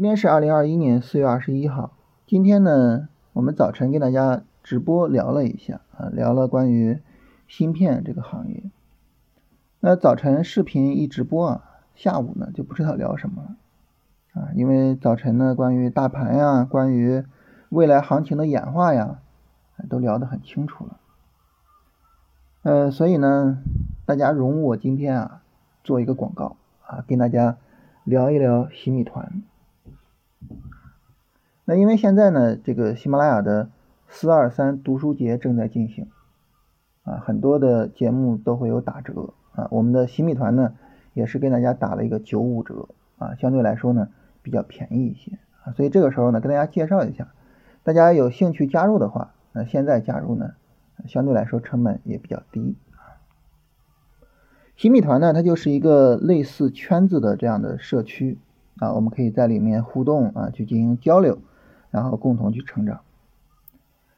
今天是2021年4月21号。今天呢，我们早晨跟大家直播聊了一下聊了关于芯片这个行业。那早晨视频一直播下午呢就不知道聊什么了因为早晨呢关于大盘呀，关于未来行情的演化呀，都聊得很清楚了。所以呢，大家容我今天做一个广告跟大家聊一聊洗米团。那因为现在呢，这个喜马拉雅的423读书节正在进行很多的节目都会有打折我们的洗米团呢也是跟大家打了一个95折相对来说呢比较便宜一些所以这个时候呢跟大家介绍一下，大家有兴趣加入的话，那现在加入呢相对来说成本也比较低。洗米团呢它就是一个类似圈子的这样的社区我们可以在里面互动去进行交流，然后共同去成长。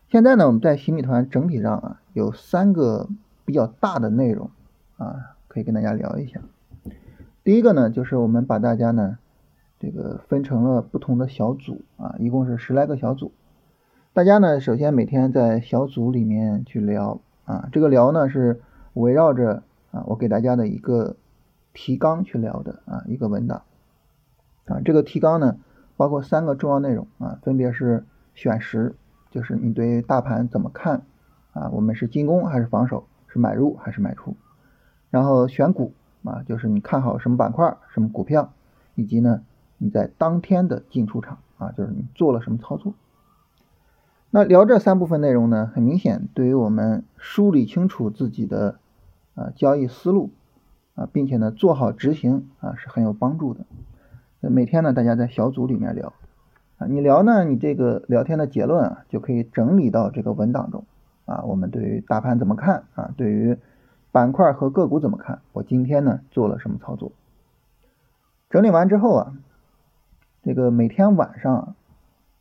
现在呢我们在洗米团整体上有3个比较大的内容可以跟大家聊一下。第一个呢就是我们把大家呢这个分成了不同的小组一共是10来个小组。大家呢首先每天在小组里面去聊这个聊呢是围绕着我给大家的一个提纲去聊的一个文档这个提纲呢包括3个重要内容分别是选时，就是你对大盘怎么看我们是进攻还是防守，是买入还是卖出。然后选股就是你看好什么板块什么股票，以及呢你在当天的进出场就是你做了什么操作。那聊这3部分内容呢，很明显对于我们梳理清楚自己的交易思路并且呢做好执行是很有帮助的。每天呢大家在小组里面聊你聊呢你这个聊天的结论就可以整理到这个文档中我们对于大盘怎么看对于板块和个股怎么看，我今天呢做了什么操作。整理完之后这个每天晚上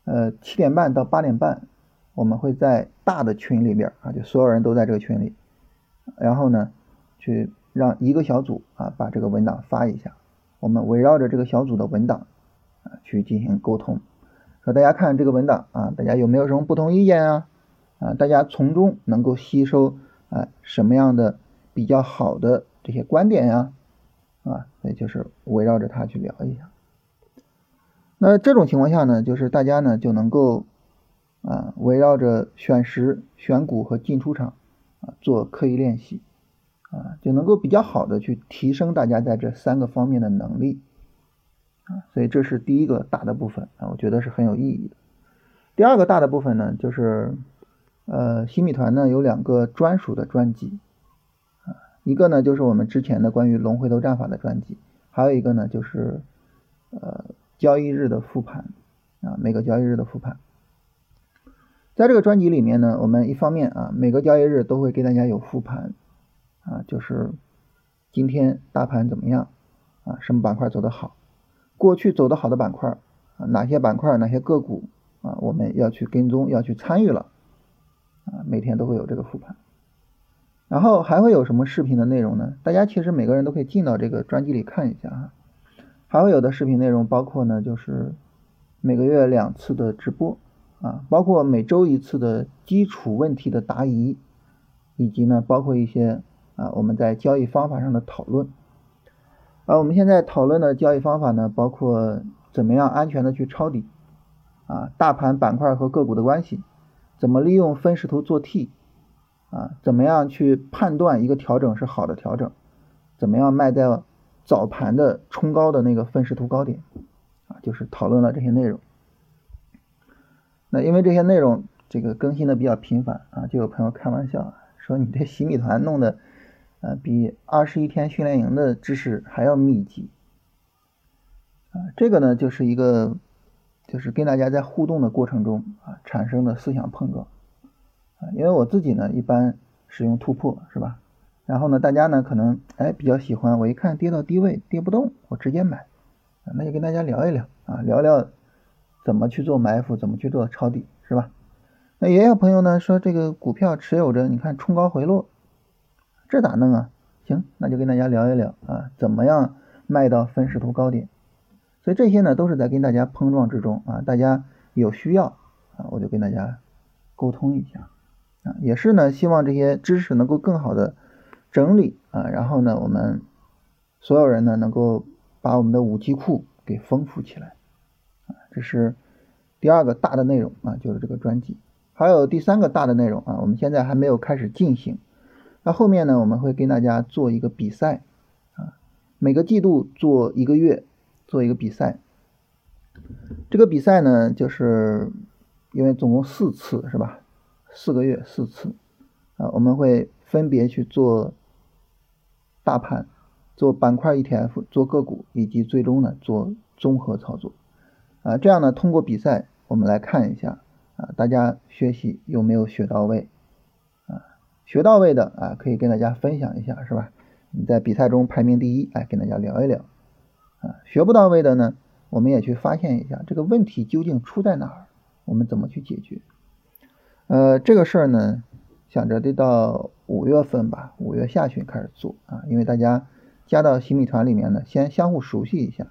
7点半到8点半我们会在大的群里边就所有人都在这个群里，然后呢去让一个小组把这个文档发一下，我们围绕着这个小组的文档去进行沟通，说大家看这个文档大家有没有什么不同意见大家从中能够吸收什么样的比较好的这些观点所以就是围绕着它去聊一下。那这种情况下呢就是大家呢就能够围绕着选时选股和进出场做刻意练习就能够比较好的去提升大家在这3个方面的能力所以这是第一个大的部分我觉得是很有意义的。第2个大的部分呢就是洗米团呢有2个专属的专辑一个呢就是我们之前的关于龙回头战法的专辑，还有一个呢就是交易日的复盘每个交易日的复盘。在这个专辑里面呢我们一方面每个交易日都会给大家有复盘就是今天大盘怎么样什么板块走得好，过去走得好的板块哪些板块哪些个股我们要去跟踪要去参与了每天都会有这个复盘。然后还会有什么视频的内容呢，大家其实每个人都可以进到这个专辑里看一下还会有的视频内容包括呢就是每个月2次的直播包括每周1次的基础问题的答疑，以及呢包括一些我们在交易方法上的讨论我们现在讨论的交易方法呢包括怎么样安全的去抄底大盘板块和个股的关系，怎么利用分时图做 T 怎么样去判断一个调整是好的调整，怎么样卖在早盘的冲高的那个分时图高点就是讨论了这些内容。那因为这些内容这个更新的比较频繁就有朋友开玩笑说你这洗米团弄的比21天训练营的知识还要密集这个呢就是一个就是跟大家在互动的过程中产生的思想碰撞因为我自己呢一般使用突破是吧，然后呢大家呢可能比较喜欢我一看跌到低位跌不动我直接买那就跟大家聊一聊聊聊怎么去做埋伏，怎么去做抄底，是吧？那也有朋友呢说这个股票持有着，你看冲高回落，这咋弄啊？行，那就跟大家聊一聊怎么样卖到分时图高点。所以这些呢都是在跟大家碰撞之中啊，大家有需要啊，我就跟大家沟通一下啊，也是呢希望这些知识能够更好的整理啊，然后呢我们所有人呢能够把我们的武器库给丰富起来啊，这是第二个大的内容啊，就是这个专辑。还有第三个大的内容啊，我们现在还没有开始进行，那后面呢我们会跟大家做一个比赛啊，每个季度做一个月做一个比赛。这个比赛呢就是因为总共4次是吧，4个月4次啊，我们会分别去做大盘，做板块 ETF， 做个股，以及最终呢做综合操作啊，这样呢通过比赛我们来看一下啊，大家学习有没有学到位啊，学到位的啊可以跟大家分享一下是吧，你在比赛中排名第一哎，跟大家聊一聊啊，学不到位的呢我们也去发现一下这个问题究竟出在哪儿，我们怎么去解决。这个事儿呢想着得到5月份吧，5月下旬开始做啊，因为大家加到洗米团里面呢先相互熟悉一下，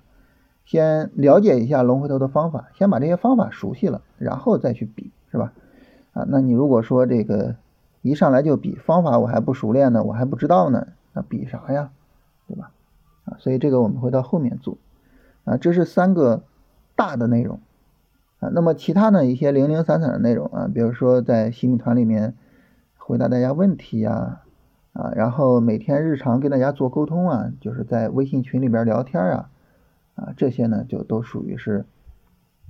先了解一下龙回头的方法，先把这些方法熟悉了然后再去比是吧啊，那你如果说这个一上来就比方法我还不熟练呢，我还不知道呢，那比啥呀对吧啊，所以这个我们会到后面做啊，这是3个大的内容啊，那么其他呢一些零零散散的内容啊，比如说在洗米团里面回答大家问题呀啊，然后每天日常跟大家做沟通啊，就是在微信群里边聊天啊啊，这些呢就都属于是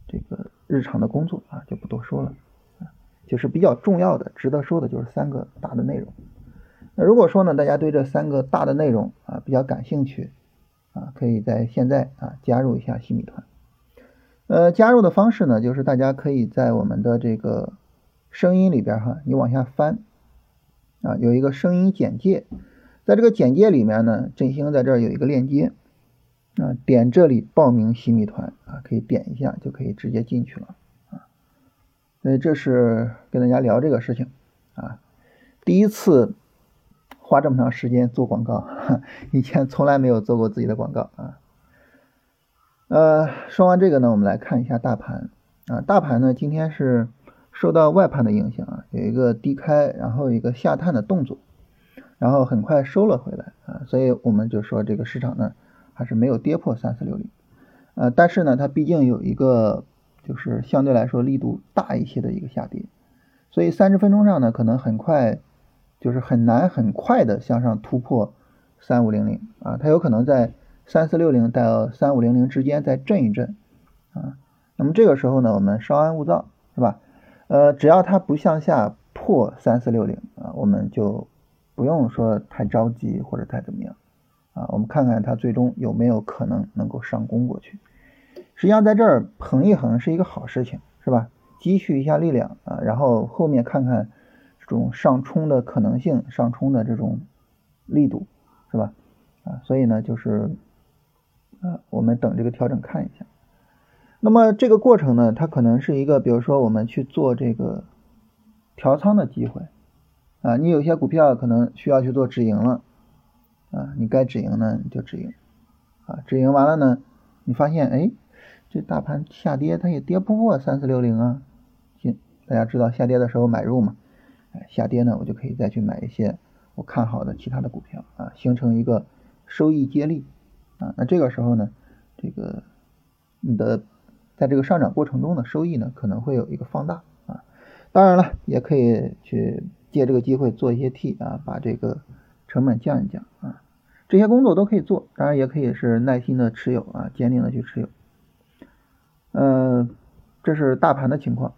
这个日常的工作啊，就不多说了啊，就是比较重要的值得说的就是3个大的内容。那如果说呢大家对这3个大的内容啊比较感兴趣啊，可以在现在啊加入一下洗米团。加入的方式呢就是大家可以在我们的这个声音里边哈，你往下翻啊，有一个声音简介，在这个简介里面呢振兴在这儿有一个链接啊，点这里报名洗米团啊，可以点一下就可以直接进去了啊。所以这是跟大家聊这个事情啊，第一次花这么长时间做广告，以前从来没有做过自己的广告啊。说完这个呢我们来看一下大盘啊，大盘呢今天是受到外盘的影响啊，有一个低开然后一个下探的动作，然后很快收了回来啊，所以我们就说这个市场呢还是没有跌破3460但是呢它毕竟有一个就是相对来说力度大一些的一个下跌，所以30分钟上呢可能很快就是很难很快的向上突破3500啊，它有可能在3460到3500之间再震一震啊，那么这个时候呢我们稍安勿躁是吧，只要它不向下破3460啊，我们就不用说太着急或者太怎么样啊，我们看看它最终有没有可能能够上攻过去。实际上在这儿横一横是一个好事情是吧，积蓄一下力量啊，然后后面看看这种上冲的可能性，上冲的这种力度是吧啊，所以呢就是我们等这个调整看一下。那么这个过程呢它可能是一个比如说我们去做这个调仓的机会啊，你有些股票可能需要去做止盈了啊，你该止盈呢你就止盈啊，止盈完了呢你发现哎这大盘下跌它也跌不破3460啊，大家知道下跌的时候买入嘛，下跌呢我就可以再去买一些我看好的其他的股票啊，形成一个收益接力啊，那这个时候呢这个你的在这个上涨过程中的收益呢可能会有一个放大啊，当然了也可以去借这个机会做一些 T 啊，把这个成本降一降啊，这些工作都可以做，当然也可以是耐心的持有啊，坚定的去持有。这是大盘的情况，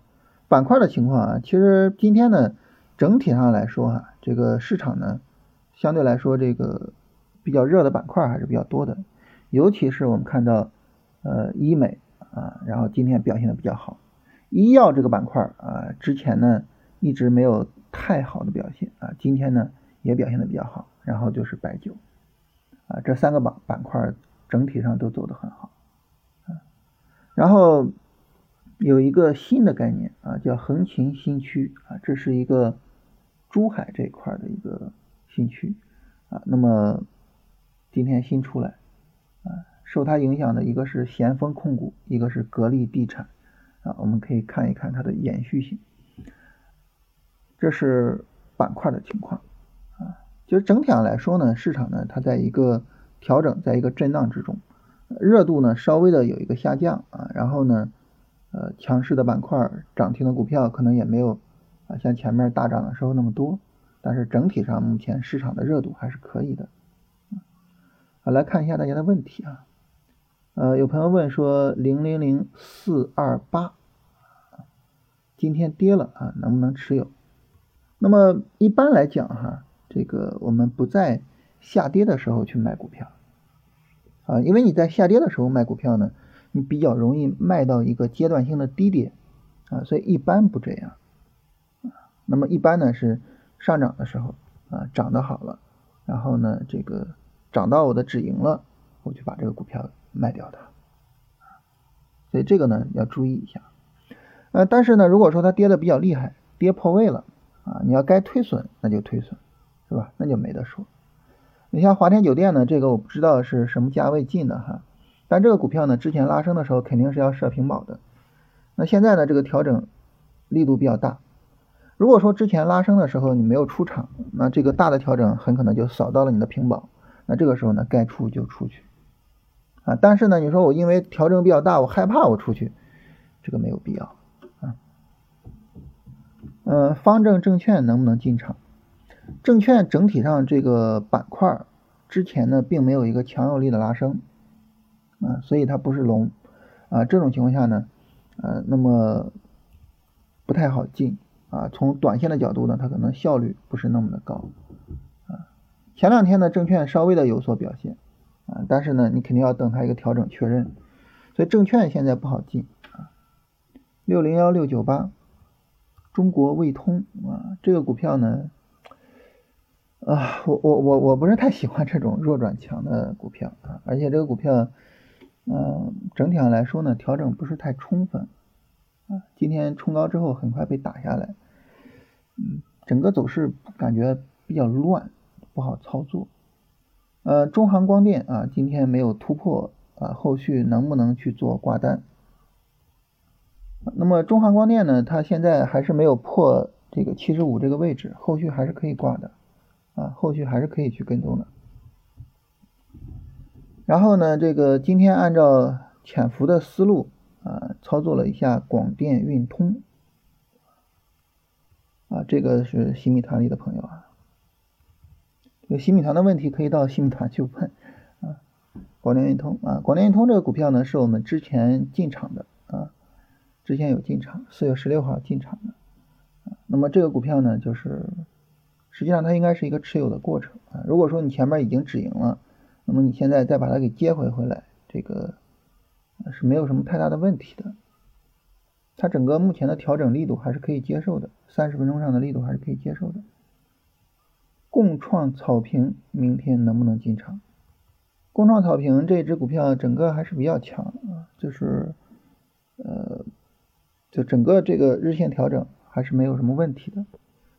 板块的情况啊，其实今天呢整体上来说啊，这个市场呢相对来说这个比较热的板块还是比较多的，尤其是我们看到医美啊，然后今天表现的比较好，医药这个板块啊，之前呢一直没有太好的表现啊，今天呢也表现的比较好，然后就是白酒啊，这3个板块整体上都走得很好啊，然后有一个新的概念啊，叫横琴新区啊，这是一个珠海这一块的一个新区啊，那么今天新出来啊，受它影响的一个是咸丰控股，一个是格力地产啊，我们可以看一看它的延续性。这是板块的情况啊，其实整体上来说呢，市场呢它在一个调整，在一个震荡之中，热度呢稍微的有一个下降啊，然后呢强势的板块涨停的股票可能也没有啊像前面大涨的时候那么多，但是整体上目前市场的热度还是可以的。好，来看一下大家的问题啊，有朋友问说000428今天跌了啊，能不能持有？那么一般来讲哈，这个我们不在下跌的时候去买股票啊，因为你在下跌的时候卖股票呢，你比较容易卖到一个阶段性的低点啊，所以一般不这样。那么一般呢是上涨的时候啊，涨得好了，然后呢这个涨到我的止盈了，我就把这个股票卖掉它，所以这个呢要注意一下。但是呢如果说它跌的比较厉害，跌破位了啊，你要该推损那就推损，是吧？那就没得说。你像华天酒店呢，这个我不知道是什么价位进的哈，但这个股票呢之前拉升的时候肯定是要设平保的，那现在呢这个调整力度比较大，如果说之前拉升的时候你没有出场，那这个大的调整很可能就扫到了你的平保，那这个时候呢该出就出去啊，但是呢你说我因为调整比较大我害怕我出去，这个没有必要啊。方正证券能不能进场？证券整体上这个板块之前呢并没有一个强有力的拉升啊，所以它不是龙啊，这种情况下呢那么不太好进啊，从短线的角度呢它可能效率不是那么的高。前两天呢证券稍微的有所表现啊，但是呢你肯定要等它一个调整确认，所以证券现在不好进啊。601698中国卫通啊，这个股票呢啊，我不是太喜欢这种弱转强的股票啊，而且这个股票整体上来说呢调整不是太充分啊，今天冲高之后很快被打下来，整个走势感觉比较乱，不好操作。中航光电啊，今天没有突破啊，后续能不能去做挂单？那么中航光电呢，它现在还是没有破这个75这个位置，后续还是可以挂的啊，后续还是可以去跟踪的。然后呢，这个今天按照潜伏的思路啊，操作了一下广电运通啊，这个是洗米团里的朋友啊。有洗米团的问题可以到洗米团去问啊。广电运通啊，广电运通这个股票呢是我们之前进场的啊，之前有进场，4月16号进场的啊。那么这个股票呢，就是实际上它应该是一个持有的过程啊。如果说你前面已经止盈了，那么你现在再把它给接回来，这个是没有什么太大的问题的。它整个目前的调整力度还是可以接受的，30分钟上的力度还是可以接受的。共创草坪明天能不能进场？共创草坪这只股票整个还是比较强啊，就是就整个这个日线调整还是没有什么问题的。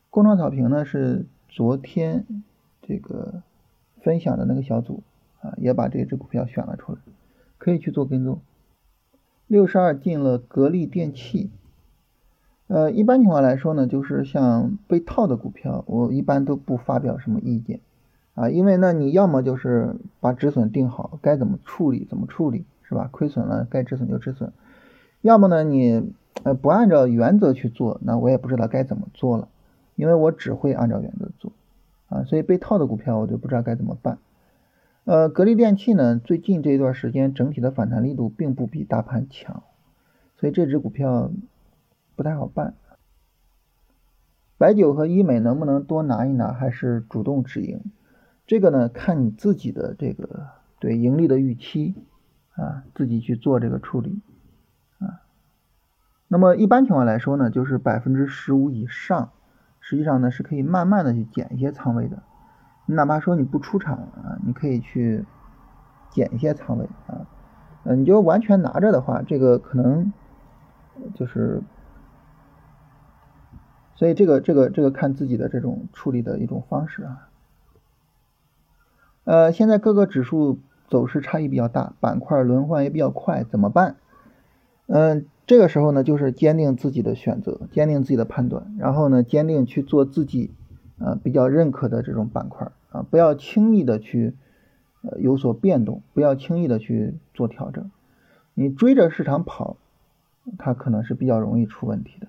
共创草坪呢是昨天这个分享的那个小组啊，也把这只股票选了出来，可以去做跟踪。62进了格力电器。一般情况来说呢，就是像被套的股票我一般都不发表什么意见啊，因为呢你要么就是把止损定好，该怎么处理怎么处理，是吧？亏损了该止损就止损，要么呢你不按照原则去做，那我也不知道该怎么做了，因为我只会按照原则做啊，所以被套的股票我就不知道该怎么办。格力电器呢最近这一段时间整体的反弹力度并不比大盘强，所以这只股票不太好办。白酒和医美能不能多拿一拿，还是主动止盈？这个呢看你自己的这个对盈利的预期啊，自己去做这个处理啊。那么一般情况来说呢，就是15%以上，实际上呢是可以慢慢的去减一些仓位的。你哪怕说你不出场啊，你可以去减一些仓位啊。你就完全拿着的话，这个可能就是。所以这个看自己的这种处理的一种方式啊。现在各个指数走势差异比较大，板块轮换也比较快，怎么办？这个时候呢，就是坚定自己的选择，坚定自己的判断，然后呢，坚定去做自己比较认可的这种板块啊，不要轻易的去有所变动，不要轻易的去做调整。你追着市场跑，它可能是比较容易出问题的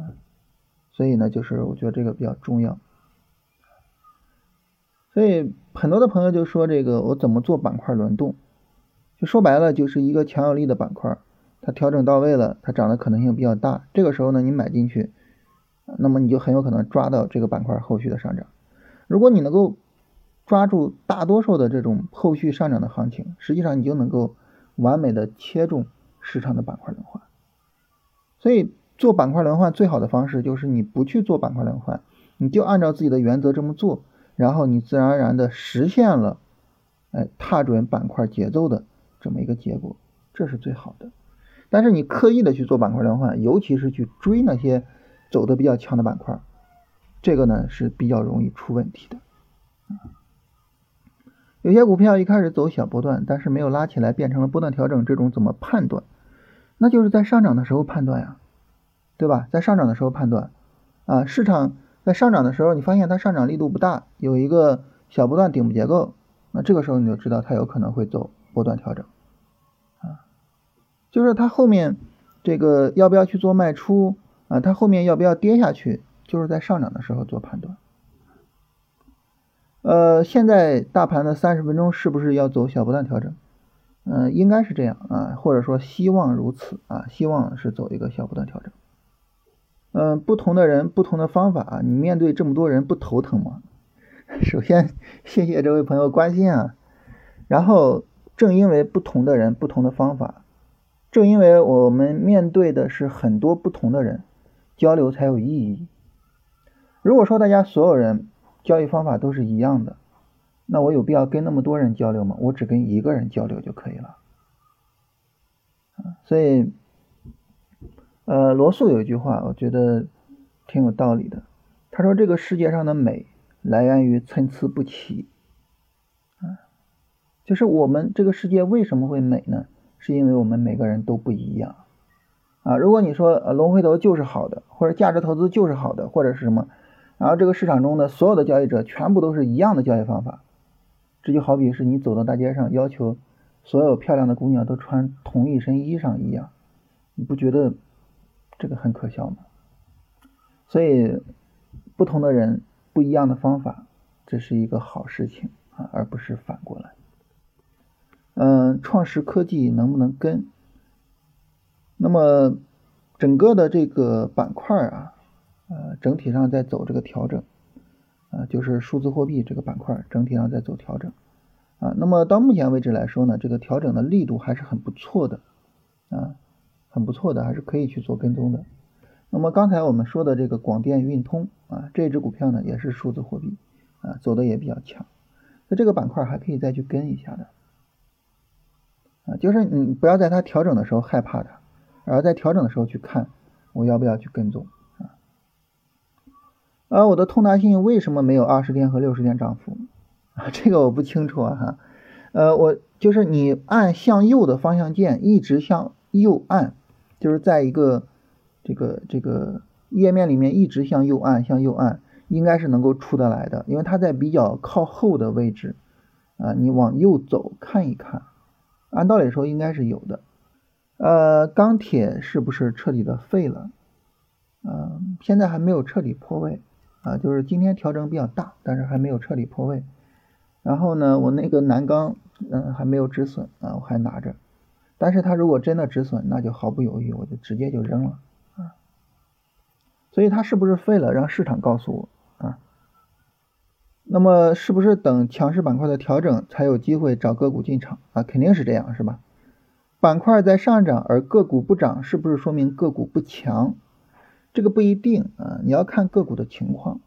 啊。所以呢，就是我觉得这个比较重要。所以很多的朋友就说这个我怎么做板块轮动，就说白了就是一个强有力的板块，它调整到位了，它涨的可能性比较大，这个时候呢你买进去，那么你就很有可能抓到这个板块后续的上涨。如果你能够抓住大多数的这种后续上涨的行情，实际上你就能够完美的切中市场的板块轮换。所以做板块轮换最好的方式就是你不去做板块轮换，你就按照自己的原则这么做，然后你自然而然的实现了踏准板块节奏的这么一个结果，这是最好的。但是你刻意的去做板块轮换，尤其是去追那些走的比较强的板块，这个呢是比较容易出问题的。有些股票一开始走小波段，但是没有拉起来，变成了波段调整，这种怎么判断？那就是在上涨的时候判断呀，对吧？在上涨的时候判断啊，市场在上涨的时候你发现它上涨力度不大，有一个小波段顶部结构，那这个时候你就知道它有可能会走波段调整啊，就是它后面这个要不要去做卖出啊，它后面要不要跌下去，就是在上涨的时候做判断。现在大盘的30分钟是不是要走小波段调整？应该是这样啊，或者说希望如此啊，希望是走一个小波段调整。不同的人不同的方法啊，你面对这么多人不头疼吗？首先谢谢这位朋友关心啊，然后正因为不同的人不同的方法，正因为我们面对的是很多不同的人，交流才有意义。如果说大家所有人交易方法都是一样的，那我有必要跟那么多人交流吗？我只跟一个人交流就可以了。所以罗素有一句话我觉得挺有道理的，他说这个世界上的美来源于参差不齐就是我们这个世界为什么会美呢？是因为我们每个人都不一样如果你说龙回头就是好的，或者价值投资就是好的，或者是什么，然后这个市场中的所有的交易者全部都是一样的交易方法，这就好比是你走到大街上要求所有漂亮的姑娘都穿同一身衣裳一样，你不觉得这个很可笑吗？所以不同的人不一样的方法，这是一个好事情啊，而不是反过来。创实科技能不能跟？那么整个的这个板块啊，整体上在走这个调整就是数字货币这个板块整体上在走调整那么到目前为止来说呢，这个调整的力度还是很不错的很不错的，还是可以去做跟踪的。那么刚才我们说的这个广电运通这只股票呢也是数字货币走的也比较强，那这个板块还可以再去跟一下的就是你不要在它调整的时候害怕它，然后在调整的时候去看我要不要去跟踪而我的通达信为什么没有20天和60天涨幅这个我不清楚我就是你按向右的方向键一直向右按，就是在一个这个页面里面一直向右按应该是能够出得来的，因为它在比较靠后的位置你往右走看一看，按道理说应该是有的。钢铁是不是彻底的废了？现在还没有彻底破位就是今天调整比较大，但是还没有彻底破位。然后呢，我那个南钢还没有止损我还拿着，但是它如果真的止损，那就毫不犹豫我就直接就扔了所以它是不是废了，让市场告诉我那么是不是等强势板块的调整才有机会找个股进场肯定是这样，是吧？板块在上涨而个股不涨，是不是说明个股不强？这个不一定你要看个股的情况。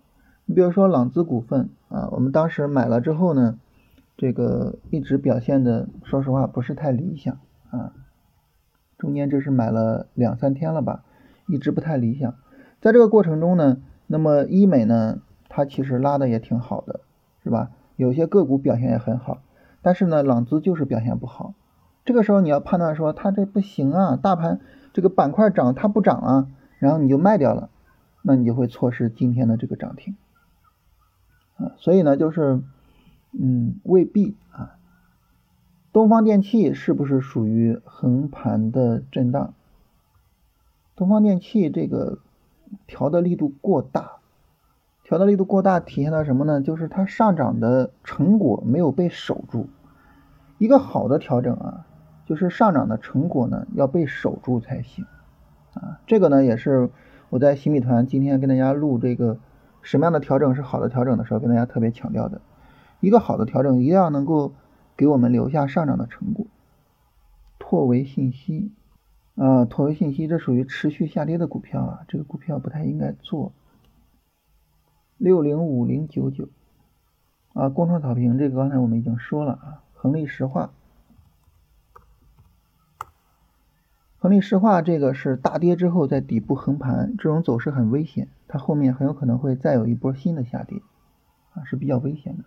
你比如说朗姿股份我们当时买了之后呢，这个一直表现的说实话不是太理想中间这是买了2-3天了吧，一直不太理想。在这个过程中呢，那么医美呢它其实拉的也挺好的，是吧？有些个股表现也很好，但是呢朗姿就是表现不好。这个时候你要判断说它这不行啊，大盘这个板块涨它不涨啊，然后你就卖掉了，那你就会错失今天的这个涨停啊。所以呢就是未必啊，东方电器是不是属于横盘的震荡？东方电器这个调的力度过大，调的力度过大体现到什么呢？就是它上涨的成果没有被守住。一个好的调整啊，就是上涨的成果呢要被守住才行啊。这个呢也是我在新米团今天跟大家录这个什么样的调整是好的调整的时候跟大家特别强调的，一个好的调整一定要能够给我们留下上涨的成果。拓维信息拓维信息这属于持续下跌的股票啊，这个股票不太应该做。605099啊，工创草坪这个刚才我们已经说了啊。恒力石化这个是大跌之后在底部横盘，这种走势很危险，它后面很有可能会再有一波新的下跌啊，是比较危险的。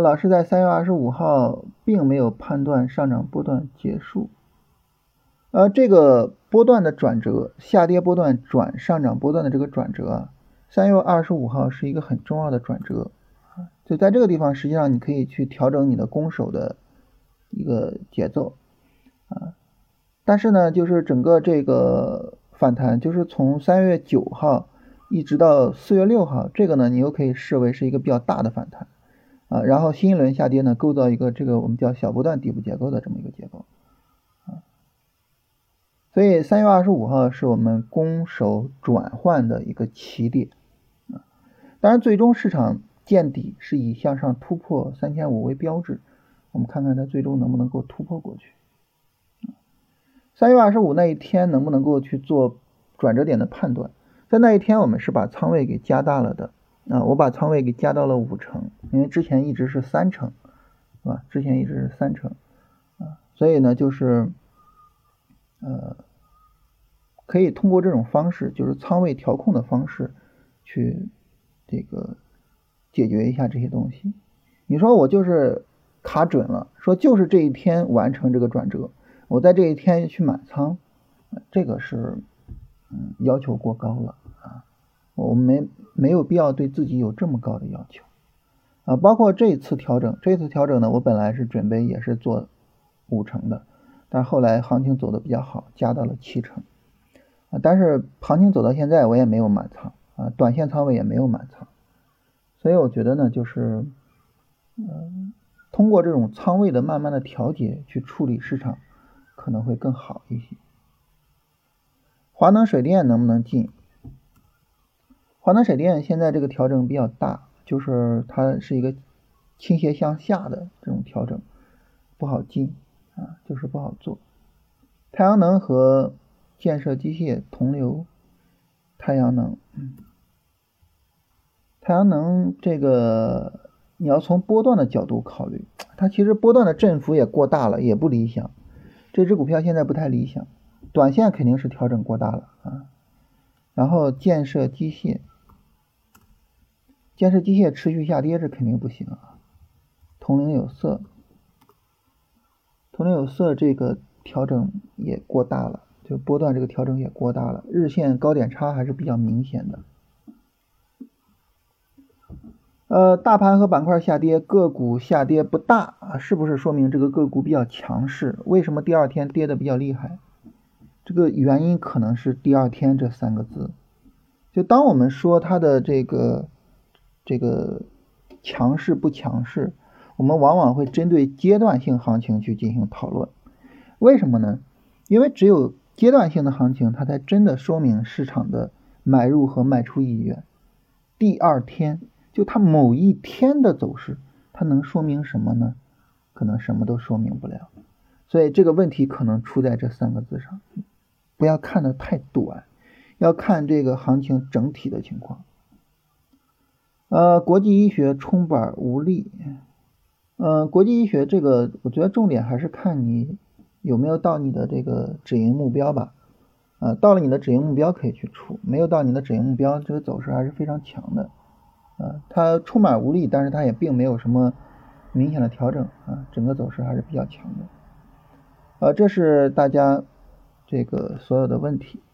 老师在3月25号并没有判断上涨波段结束，这个波段的转折，下跌波段转上涨波段的这个转折啊，3月25号是一个很重要的转折，就在这个地方实际上你可以去调整你的攻守的一个节奏啊。但是呢就是整个这个反弹就是从3月9号一直到4月6号，这个呢你又可以视为是一个比较大的反弹啊，然后新一轮下跌呢构造一个这个我们叫小波段底部结构的这么一个结构啊。所以3月25号是我们攻守转换的一个起点啊。当然最终市场见底是以向上突破3500为标志，我们看看它最终能不能够突破过去。3月25那一天能不能够去做转折点的判断，在那一天我们是把仓位给加大了的啊，我把仓位给加到了5成，因为之前一直是3成啊，之前一直是3成啊，所以呢就是可以通过这种方式，就是仓位调控的方式去这个解决一下这些东西。你说我就是卡准了，说就是这一天完成这个转折，我在这一天去满仓，这个是要求过高了啊，我没有必要对自己有这么高的要求啊。包括这次调整呢，我本来是准备也是做5成的，但后来行情走的比较好，加到了7成啊。但是行情走到现在我也没有满仓啊，短线仓位也没有满仓。所以我觉得呢就是通过这种仓位的慢慢的调节去处理市场可能会更好一些。华能水电能不能进？华能水电现在这个调整比较大，就是它是一个倾斜向下的这种调整，不好进啊，就是不好做。太阳能和建设机械同流，太阳能这个你要从波段的角度考虑，它其实波段的振幅也过大了，也不理想，这只股票现在不太理想，短线肯定是调整过大了啊。然后建设机械持续下跌，这肯定不行啊。铜陵有色这个调整也过大了，就波段这个调整也过大了，日线高点差还是比较明显的。大盘和板块下跌，个股下跌不大啊，是不是说明这个个股比较强势？为什么第二天跌的比较厉害？这个原因可能是第二天这三个字。就当我们说它的这个强势不强势，我们往往会针对阶段性行情去进行讨论。为什么呢？因为只有阶段性的行情，它才真的说明市场的买入和卖出意愿。第二天就它某一天的走势，它能说明什么呢？可能什么都说明不了。所以这个问题可能出在这三个字上，不要看得太短，要看这个行情整体的情况。国际医学冲板无力，国际医学这个我觉得重点还是看你有没有到你的这个止盈目标吧。到了你的止盈目标可以去出，没有到你的止盈目标，这个走势还是非常强的。它充满无力，但是它也并没有什么明显的调整啊，整个走势还是比较强的。这是大家这个所有的问题。